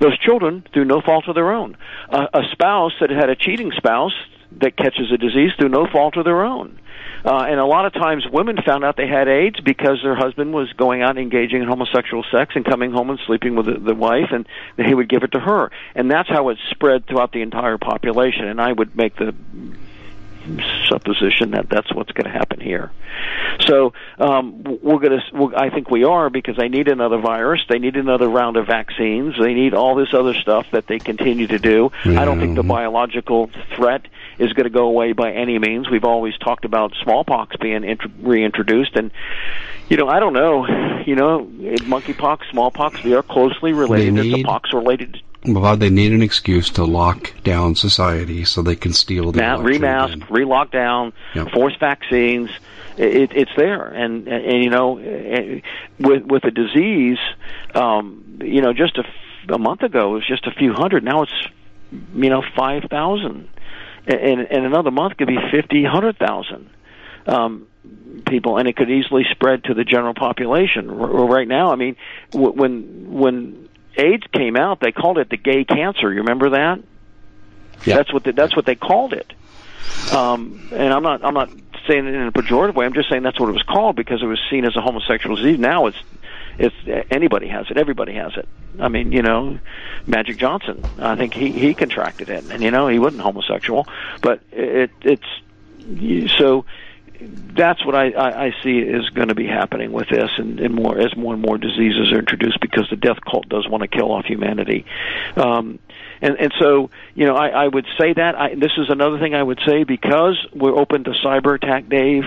Those children through no fault of their own. Uh, a spouse that had a cheating spouse that catches a disease through no fault of their own. Uh, and a lot of times women found out they had AIDS because their husband was going out and engaging in homosexual sex and coming home and sleeping with the, the wife, and he would give it to her. And that's how it spread throughout the entire population. And I would make the supposition that that's what's going to happen here. So um, we're going to. We'll, I think we are, because they need another virus. They need another round of vaccines. They need all this other stuff that they continue to do. Yeah. I don't think the biological threat is going to go away by any means. We've always talked about smallpox being int- reintroduced, and you know, I don't know. You know, monkeypox, smallpox, they are closely related. It's a pox-related. Bob, they need an excuse to lock down society so they can steal the election. Remask, re-lockdown, yep. Force vaccines. It, it's there, and, and you know, with with a disease, um, you know, just a, a month ago it was just a few hundred. Now it's, you know, five thousand, and in another month could be fifty, hundred thousand. Um, people, and it could easily spread to the general population. R- right now, I mean, w- when when AIDS came out, they called it the gay cancer. You remember that? Yeah. That's what the, that's what they called it. Um, and I'm not I'm not saying it in a pejorative way. I'm just saying that's what it was called because it was seen as a homosexual disease. Now it's it's anybody has it. Everybody has it. I mean, you know, Magic Johnson. I think he he contracted it, and you know he wasn't homosexual, but it it's so. That's what I, I, I see is going to be happening with this, and, and more as more and more diseases are introduced, because the death cult does want to kill off humanity. Um, and, and so, you know, I, I would say that. I, this is another thing I would say, because we're open to cyber attack, Dave.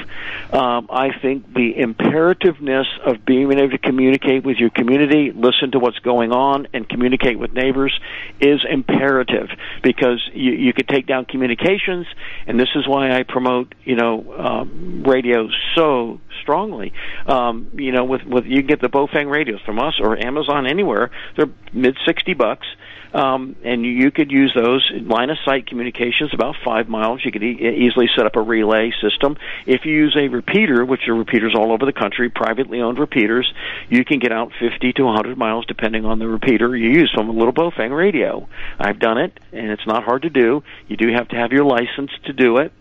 Um, I think the imperativeness of being able to communicate with your community, listen to what's going on, and communicate with neighbors is imperative, because you, you could take down communications, and this is why I promote, you know, um, radio so strongly. Um, you know, with, with you get the Bofang radios from us or Amazon, anywhere. They're mid sixty bucks, um, and you, you could use those line of sight communications about five miles. You could e- easily set up a relay system. If you use a repeater, which are repeaters all over the country, privately owned repeaters, you can get out fifty to a hundred miles depending on the repeater you use from a little Bofang radio. I've done it, and it's not hard to do. You do have to have your license to do it.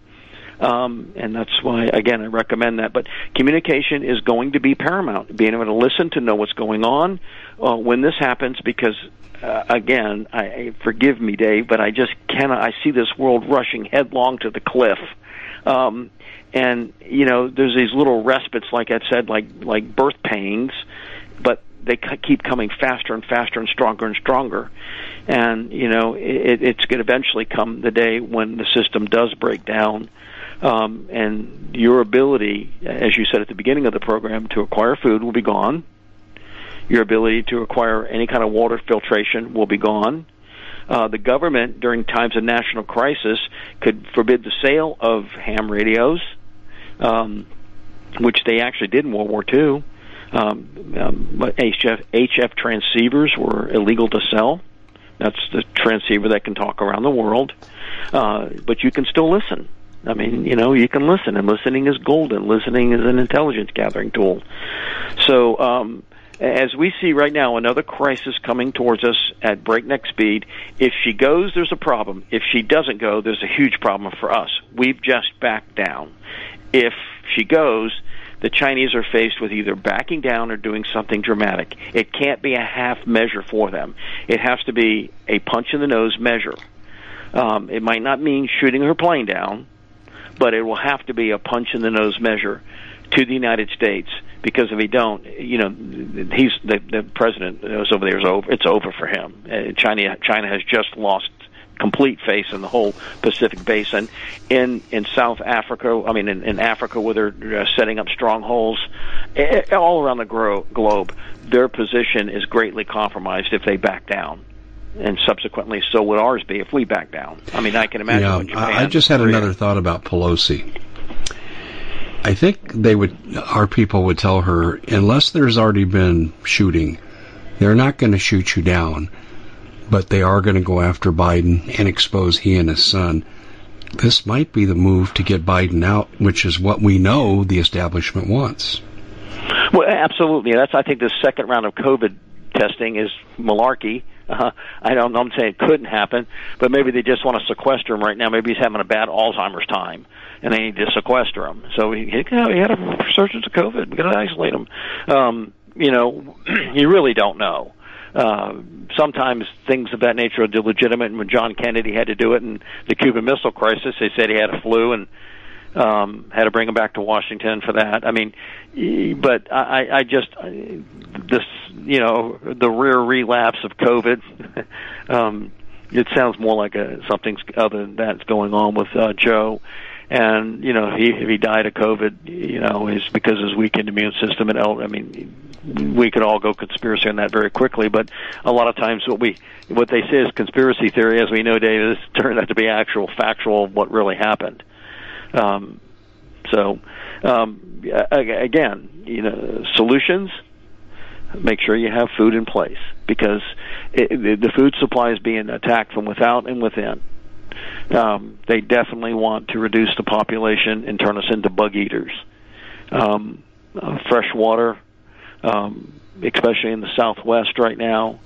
Um, and that's why, again, I recommend that. But communication is going to be paramount. Being able to listen, to know what's going on uh, when this happens, because, uh, again, I, I forgive me, Dave, but I just cannot. I see this world rushing headlong to the cliff. Um, and, you know, there's these little respites, like I said, like like birth pains, but they keep coming faster and faster and stronger and stronger. And, you know, it, it's going to eventually come the day when the system does break down. Um, and your ability, as you said at the beginning of the program, to acquire food will be gone. Your ability to acquire any kind of water filtration will be gone. Uh, the government, during times of national crisis, could forbid the sale of ham radios, um, which they actually did in World War Two. Um, um, but H F, H F transceivers were illegal to sell. That's the transceiver that can talk around the world. Uh, but you can still listen. I mean, you know, you can listen, and listening is golden. Listening is an intelligence-gathering tool. So um, as we see right now, another crisis coming towards us at breakneck speed. If she goes, there's a problem. If she doesn't go, there's a huge problem for us. We've just backed down. If she goes, the Chinese are faced with either backing down or doing something dramatic. It can't be a half measure for them. It has to be a punch-in-the-nose measure. Um, it might not mean shooting her plane down, but it will have to be a punch-in-the-nose measure to the United States, because if he don't, you know, he's the, the president is over there. Is over. It's over for him. Uh, China, China has just lost complete faith in the whole Pacific Basin. In in South Africa, I mean, in, in Africa, where they're uh, setting up strongholds it, all around the gro- globe, their position is greatly compromised if they back down. And subsequently, so would ours be if we back down. I mean, I can imagine yeah, what Japan... I just had another thought about Pelosi. I think they would, our people would tell her, unless there's already been shooting, they're not going to shoot you down, but they are going to go after Biden and expose he and his son. This might be the move to get Biden out, which is what we know the establishment wants. Well, absolutely. That's, I think, the second round of COVID testing is malarkey. Uh, I don't know. I'm saying it couldn't happen, but maybe they just want to sequester him right now. Maybe he's having a bad Alzheimer's time, and they need to sequester him. So he, he had a resurgence of COVID. We've got to isolate him. Um, you know, you really don't know. Uh, sometimes things of that nature are illegitimate, and when John Kennedy had to do it in the Cuban Missile Crisis, they said he had a flu and um, had to bring him back to Washington for that. I mean, but I, I just, this, you know, the rare relapse of COVID, um, it sounds more like a, something other than that's going on with uh, Joe. And, you know, he, if he died of COVID, you know, is because his weakened immune system. And, I mean, we could all go conspiracy on that very quickly, but a lot of times what we, what they say is conspiracy theory, as we know, Dave, has turned out to be actual, factual, what really happened. Um, so, um, again, you know, solutions, make sure you have food in place, because it, the food supply is being attacked from without and within. Um, they definitely want to reduce the population and turn us into bug eaters. Um, uh, fresh water, um, especially in the Southwest right now,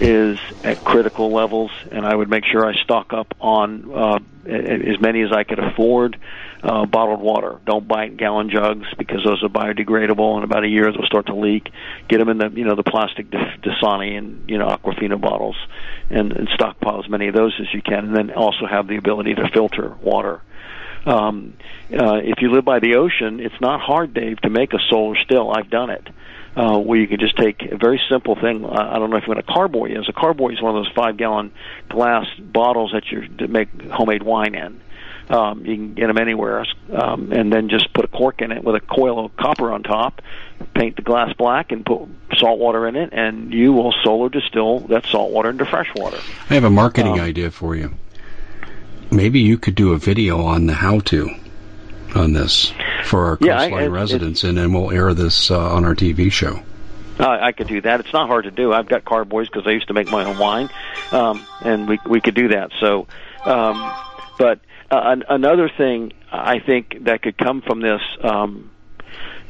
is at critical levels, and I would make sure I stock up on uh, as many as I could afford uh, bottled water. Don't buy gallon jugs, because those are biodegradable. In about a year, they'll start to leak. Get them in the you know the plastic Dasani and you know Aquafina bottles, and, and stockpile as many of those as you can, and then also have the ability to filter water. Um, uh, if you live by the ocean, it's not hard, Dave, to make a solar still. I've done it. Uh, where you can just take a very simple thing. I don't know if you know what a carboy is. A carboy is one of those five-gallon glass bottles that you that make homemade wine in. Um, you can get them anywhere, um, and then just put a cork in it with a coil of copper on top, paint the glass black, and put salt water in it, and you will solar distill that salt water into fresh water. I have a marketing um, idea for you. Maybe you could do a video on the how-to on this for our coastline yeah, I, it, residents, it, and then we'll air this uh, on our T V show. Uh, I could do that. It's not hard to do. I've got carboys because I used to make my own wine, um, and we we could do that. So, um, but uh, an, another thing I think that could come from this um,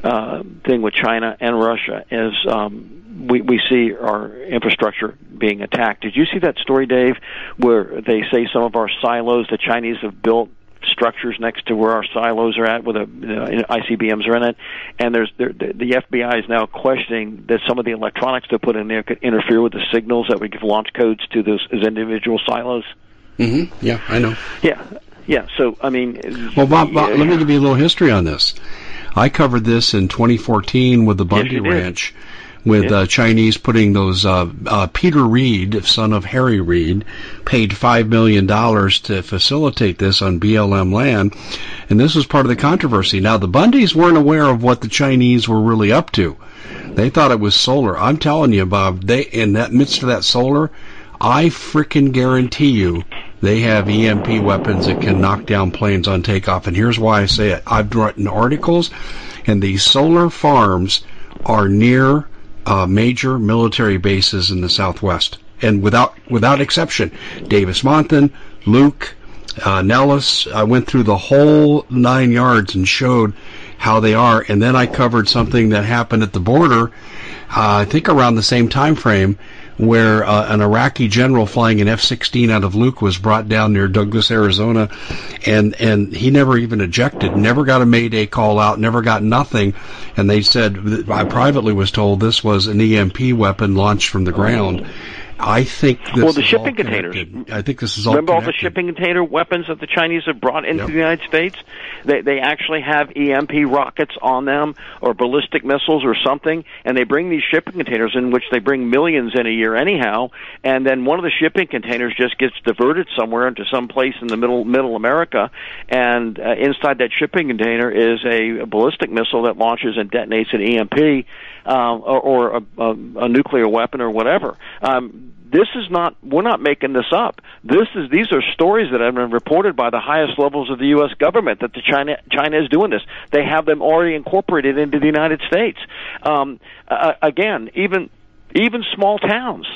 uh, thing with China and Russia is um, we we see our infrastructure being attacked. Did you see that story, Dave, where they say some of our silos the Chinese have built? Structures next to where our silos are at, with a you know, I C B Ms are in it, and there's there, the F B I is now questioning that some of the electronics they put in there could interfere with the signals that we give launch codes to those as individual silos. Mm-hmm. Yeah, I know. Yeah, yeah. So I mean, well, Bob, Bob yeah. let me give you a little history on this. I covered this in twenty fourteen with the Bundy yes, Ranch. With yeah. uh, Chinese putting those, uh, uh, Peter Reed, son of Harry Reid, paid five million dollars to facilitate this on B L M land. And this was part of the controversy. Now, the Bundys weren't aware of what the Chinese were really up to. They thought it was solar. I'm telling you, Bob, they, in that midst of that solar, I frickin' guarantee you they have E M P weapons that can knock down planes on takeoff. And here's why I say it. I've written articles, and these solar farms are near Uh, major military bases in the Southwest, and without without exception, Davis-Monthan, Luke, uh, Nellis. I went through the whole nine yards and showed how they are, and then I covered something that happened at the border. Uh, I think around the same time frame, where uh, an Iraqi general flying an F sixteen out of Luke was brought down near Douglas, Arizona, and and he never even ejected, never got a Mayday call out, never got nothing, and they said, I privately was told this was an E M P weapon launched from the ground. I think this well, the is shipping all containers. I think this is all. Remember connected. All the shipping container weapons that the Chinese have brought into yep. the United States? They they actually have E M P rockets on them, or ballistic missiles, or something, and they bring these shipping containers in, which they bring millions in a year anyhow. And then one of the shipping containers just gets diverted somewhere into some place in the middle middle America, and uh, inside that shipping container is a, a ballistic missile that launches and detonates an E M P uh, or, or a, a, a nuclear weapon or whatever. Um, This is not, we're not making this up. This is, these are stories that have been reported by the highest levels of the U S government that the China, China is doing this. They have them already incorporated into the United States. Um, uh, again, even, even small towns.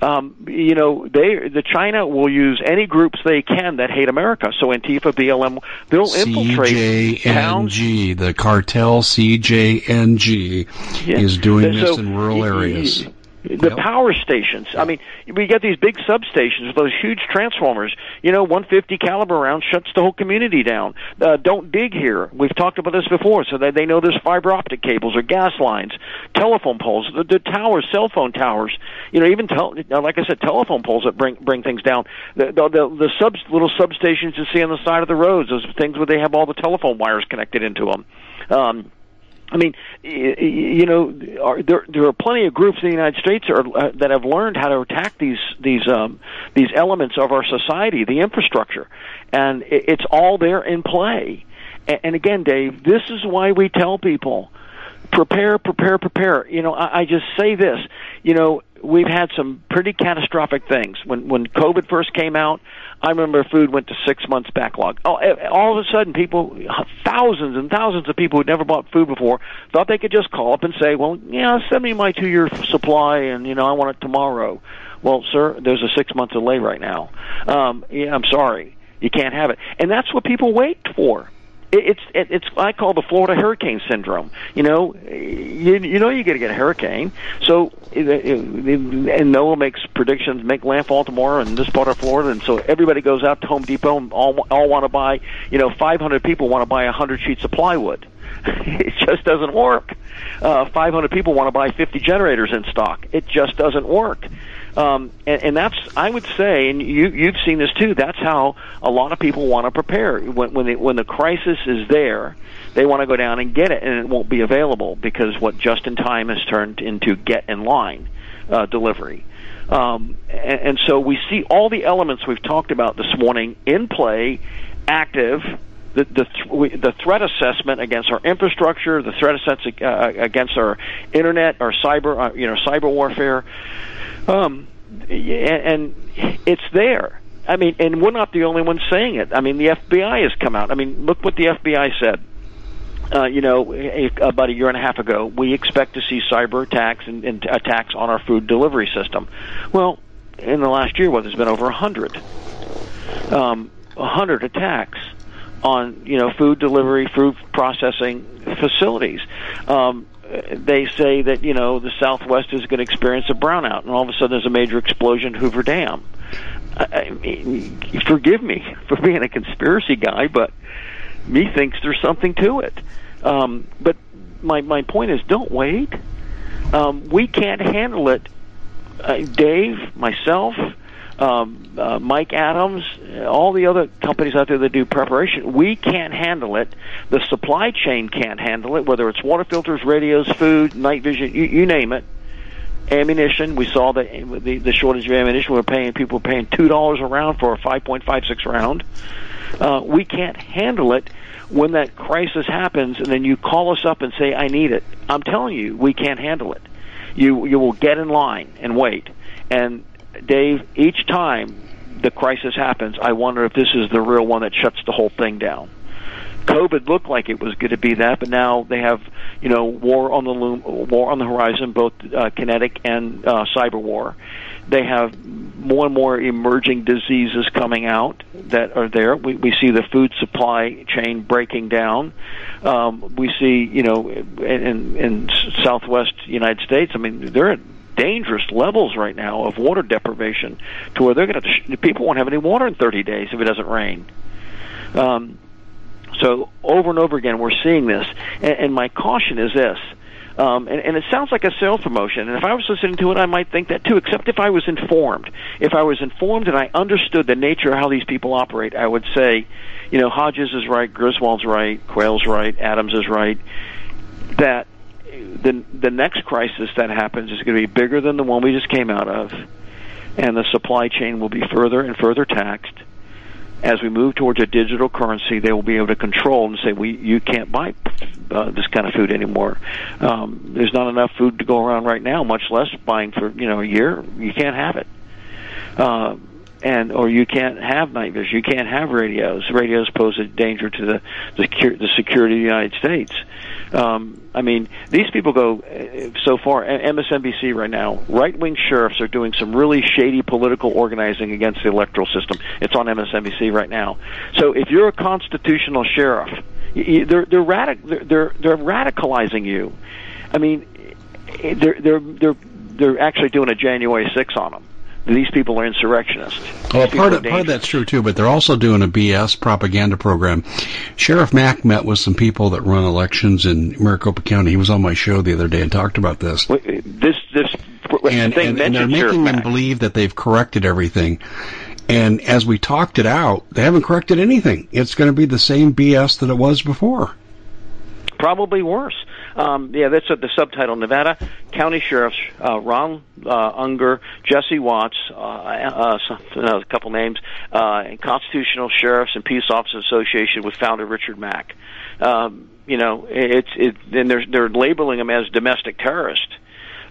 Um, you know, they, the China will use any groups they can that hate America. So Antifa, B L M, they'll infiltrate towns. C J N G, the cartel C J N G yeah. is doing so, this in rural areas. The yep. power stations. I mean, we got these big substations with those huge transformers. You know, one fifty caliber round shuts the whole community down. Uh, don't dig here. We've talked about this before, so that they know there's fiber optic cables or gas lines, telephone poles, the, the towers, cell phone towers. You know, even tel- like I said, telephone poles that bring bring things down. The the, the, the sub little substations you see on the side of the roads, those things where they have all the telephone wires connected into them. Um, I mean, you know, there there are plenty of groups in the United States that have learned how to attack these these um, these elements of our society, the infrastructure, and it's all there in play. And again, Dave, this is why we tell people, prepare, prepare, prepare. You know, I just say this. You know, we've had some pretty catastrophic things. When when COVID first came out, I remember food went to six months backlog. All, all of a sudden, people, thousands and thousands of people who'd never bought food before, thought they could just call up and say, well, yeah, send me my two-year supply, and, you know, I want it tomorrow. Well, sir, there's a six-month delay right now. Um, yeah, I'm sorry. You can't have it. And that's what people wait for. It's it's I call the Florida hurricane syndrome. You know, you, you know you're going to get a hurricane. So, and NOAA makes predictions, make landfall tomorrow in this part of Florida, and so everybody goes out to Home Depot and all all want to buy. You know, five hundred people want to buy one hundred sheets of plywood. It just doesn't work. Uh, five hundred people want to buy fifty generators in stock. It just doesn't work. Um, and, and that's, I would say, and you, you've seen this too, that's how a lot of people want to prepare. When, when, they, when the crisis is there, they want to go down and get it, and it won't be available because what just-in-time has turned into get-in-line uh, delivery. Um, and, and so we see all the elements we've talked about this morning in play, active. The the, th- the threat assessment against our infrastructure, the threat assessment uh, against our internet, our cyber, uh, you know, cyber warfare, um, and, and it's there. I mean, and we're not the only ones saying it. I mean, the F B I has come out. I mean, look what the F B I said. Uh, you know, a, about a year and a half ago, we expect to see cyber attacks and, and attacks on our food delivery system. Well, in the last year, well, there's been over a hundred, um, a hundred attacks on, you know, food delivery, food processing facilities. Um, they say that, you know, the Southwest is going to experience a brownout, and all of a sudden there's a major explosion at Hoover Dam. I, I mean, forgive me for being a conspiracy guy, but me thinks there's something to it. Um, but my, my point is, don't wait. Um, we can't handle it. Uh, Dave, myself, Um, uh, Mike Adams, all the other companies out there that do preparation, we can't handle it. The supply chain can't handle it, whether it's water filters, radios, food, night vision, you, you name it. Ammunition, we saw the, the the shortage of ammunition. We were paying people were paying two dollars a round for a five point five six round. Uh, we can't handle it when that crisis happens, and then you call us up and say, I need it. I'm telling you, we can't handle it. You, you will get in line and wait. And Dave, each time the crisis happens, I wonder if this is the real one that shuts the whole thing down. COVID looked like it was going to be that, but now they have, you know, war on the loom, war on the horizon, both uh, kinetic and uh, cyber war. They have more and more emerging diseases coming out that are there. We, we see the food supply chain breaking down. Um, we see, you know, in, in Southwest United States, I mean, they're at dangerous levels right now of water deprivation, to where they're going to people won't have any water in thirty days if it doesn't rain. Um, so over and over again, we're seeing this. And, and my caution is this, um, and, and it sounds like a sales promotion. And if I was listening to it, I might think that too. Except if I was informed, if I was informed and I understood the nature of how these people operate, I would say, you know, Hodges is right, Griswold's right, Quayle's right, Adams is right. That. The, the next crisis that happens is going to be bigger than the one we just came out of, and the supply chain will be further and further taxed. As we move towards a digital currency, they will be able to control and say, "We, you can't buy uh, this kind of food anymore. Um, there's not enough food to go around right now, much less buying for, you know, a year. You can't have it." Uh, And or you can't have night vision. You can't have radios. Radios pose a danger to the the, secure, the security of the United States. Um, I mean, these people go so far. M S N B C right now, right-wing sheriffs are doing some really shady political organizing against the electoral system. It's on M S N B C right now. So if you're a constitutional sheriff, they're they're radic- they're, they're they're radicalizing you. I mean, they're they're they're. they're actually doing a January sixth on them. These people are insurrectionists. Well, part of, part of that's true, too, but they're also doing a B S propaganda program. Sheriff Mack met with some people that run elections in Maricopa County. He was on my show the other day and talked about this. This, this and, thing and, and they're making Sheriff them Mack. Believe that they've corrected everything. And as we talked it out, they haven't corrected anything. It's going to be the same B S that it was before. Probably worse. Um, yeah, that's the subtitle. Nevada County Sheriffs uh, Ron uh, Unger, Jesse Watts, uh, uh, a couple names, uh, and Constitutional Sheriffs and Peace Officers Association with founder Richard Mack. Um, you know, it's it, and they're they're labeling them as domestic terrorists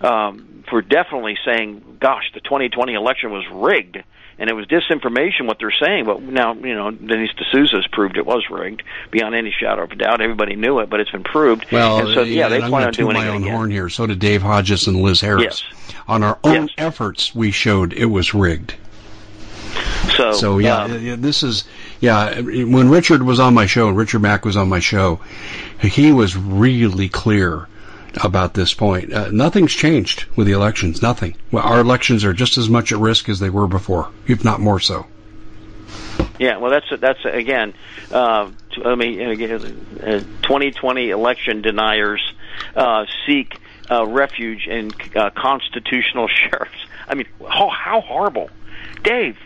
um, for definitely saying, "Gosh, the twenty twenty election was rigged." And it was disinformation what they're saying, but now, you know, Denise D'Souza has proved it was rigged beyond any shadow of a doubt. Everybody knew it, but it's been proved. Well, and so, yeah, and they I'm going to toot my own again. horn here. So did Dave Hodges and Liz Harris. Yes. On our own yes. efforts, we showed it was rigged. So, so yeah, um, this is, yeah, when Richard was on my show, Richard Mack was on my show, he was really clear about this point. Uh, nothing's changed with the elections. Nothing. Well, our elections are just as much at risk as they were before, if not more so. Yeah, well, that's, that's again, uh, I mean, uh, twenty twenty election deniers uh, seek uh, refuge in uh, constitutional sheriffs. I mean, how, how horrible. Dave,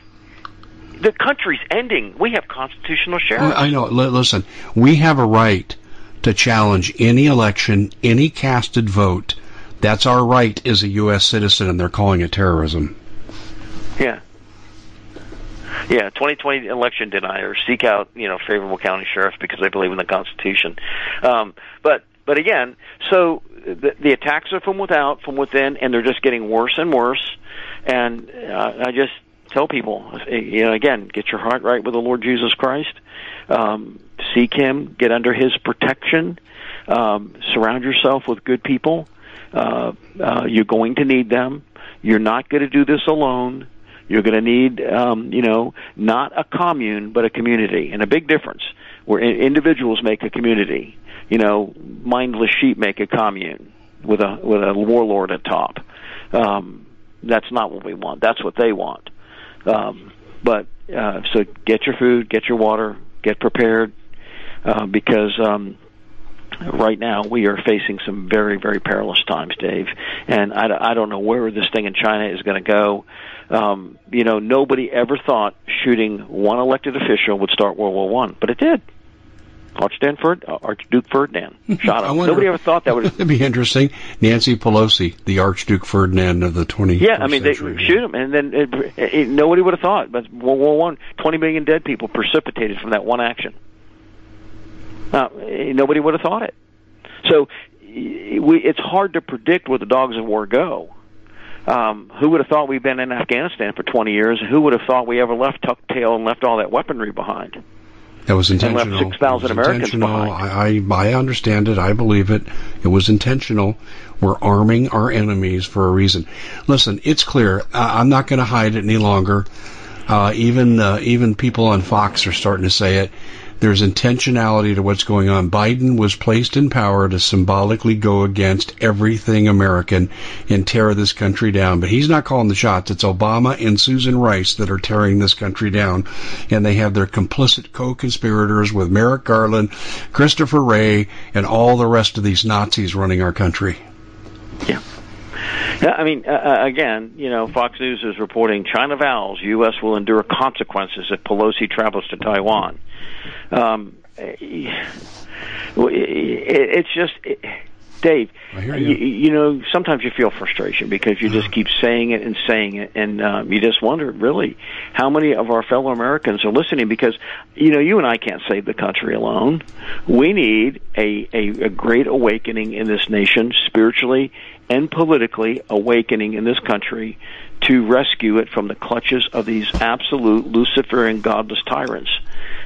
the country's ending. We have constitutional sheriffs. I know. L- listen, we have a right to challenge any election, any casted vote. That's our right as a U S citizen, and they're calling it terrorism. Yeah. Yeah, twenty twenty election deniers seek out, you know, favorable county sheriffs because they believe in the Constitution. Um, but, but again, so the, the attacks are from without, from within, and they're just getting worse and worse. And uh, I just tell people, you know, again, get your heart right with the Lord Jesus Christ. Um, seek him, get under his protection, um, surround yourself with good people. Uh, uh, you're going to need them. You're not going to do this alone. You're going to need, um, you know, not a commune, but a community. And a big difference where individuals make a community. You know, mindless sheep make a commune with a, with a warlord at top. Um, that's not what we want. That's what they want. Um, but, uh, so get your food, get your water, get prepared, uh, because um, right now we are facing some very, very perilous times, Dave. And I, I don't know where this thing in China is going to go. Um, you know, nobody ever thought shooting one elected official would start World War One, but it did. Archduke Ferdinand, Archduke Ferdinand shot him. Nobody ever thought that would. That'd be interesting. Nancy Pelosi, the Archduke Ferdinand of the twentieth century. Yeah, I mean, they shoot him, and then it, it, nobody would have thought. But World War One, twenty million dead people precipitated from that one action. Now, nobody would have thought it. So, we, it's hard to predict where the dogs of war go. Um, who would have thought we've been in Afghanistan for twenty years? Who would have thought we ever left Tuftail and left all that weaponry behind? That was intentional. And left six thousand Americans behind. I, I, I understand it. I believe it. It was intentional. We're arming our enemies for a reason. Listen, it's clear. I, I'm not going to hide it any longer. Uh, even uh, even people on Fox are starting to say it. There's intentionality to what's going on. Biden was placed in power to symbolically go against everything American and tear this country down. But he's not calling the shots. It's Obama and Susan Rice that are tearing this country down. And they have their complicit co-conspirators with Merrick Garland, Christopher Wray, and all the rest of these Nazis running our country. Yeah. I mean, uh, again, you know, Fox News is reporting China vows U S will endure consequences if Pelosi travels to Taiwan. Um, it's just, it, Dave, you. You, you know, sometimes you feel frustration because you just keep saying it and saying it, and um, you just wonder, really, how many of our fellow Americans are listening? Because, you know, you and I can't save the country alone. We need a, a, a great awakening in this nation, spiritually and politically, awakening in this country to rescue it from the clutches of these absolute Luciferian godless tyrants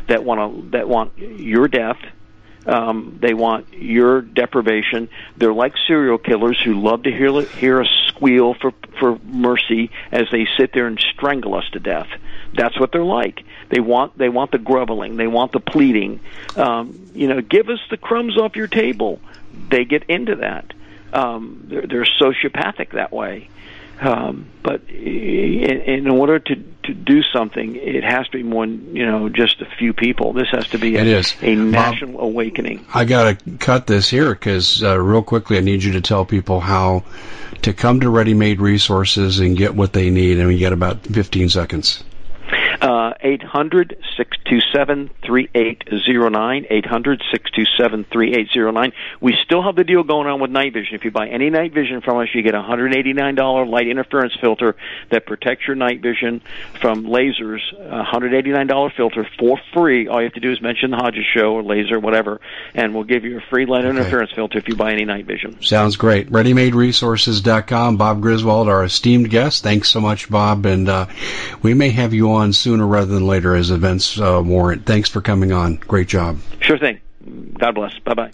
that want to, that want your death. Um, they want your deprivation. They're like serial killers who love to hear hear us squeal for for mercy as they sit there and strangle us to death. That's what they're like. They want they want the groveling. They want the pleading. Um, you know, give us the crumbs off your table. They get into that. Um, they're, they're sociopathic that way. Um, but in, in order to, to do something, it has to be more, you know, just a few people. This has to be a, a national Mom, awakening. I got to cut this here because uh, real quickly, I need you to tell people how to come to Ready-Made Resources and get what they need. And we get about fifteen seconds. Uh, eight hundred, six two seven, three eight zero nine, eight hundred, six two seven, three eight zero nine. We still have the deal going on with night vision. If you buy any night vision from us, you get a one hundred eighty-nine dollars light interference filter that protects your night vision from lasers, a one hundred eighty-nine dollars filter for free. All you have to do is mention the Hodges Show or laser, whatever, and we'll give you a free light okay. interference filter if you buy any night vision. Sounds great. ready made resources dot com. Bob Griswold, our esteemed guest. Thanks so much, Bob, and uh, we may have you on soon. Sooner rather than later as events uh, warrant. Thanks for coming on. Great job. Sure thing. God bless. Bye-bye.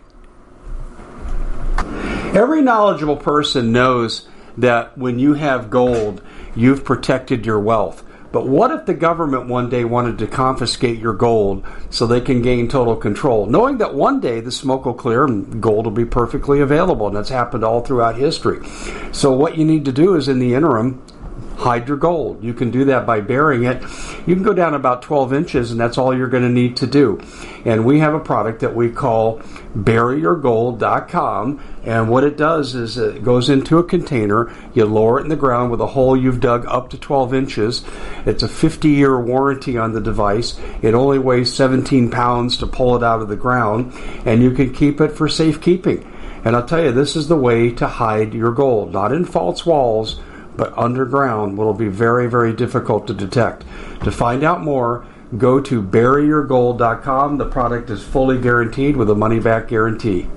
Every knowledgeable person knows that when you have gold, you've protected your wealth. But what if the government one day wanted to confiscate your gold so they can gain total control? Knowing that one day the smoke will clear and gold will be perfectly available. And that's happened all throughout history. So what you need to do is, in the interim, hide your gold. You can do that by burying it. You can go down about twelve inches, and that's all you're going to need to do. And we have a product that we call bury your gold dot com, and what it does is it goes into a container. You lower it in the ground with a hole you've dug up to twelve inches. It's a fifty-year warranty on the device. It only weighs seventeen pounds to pull it out of the ground, and you can keep it for safekeeping. And I'll tell you, this is the way to hide your gold, not in false walls, but underground will be very, very difficult to detect. To find out more, go to bury your gold dot com. The product is fully guaranteed with a money-back guarantee.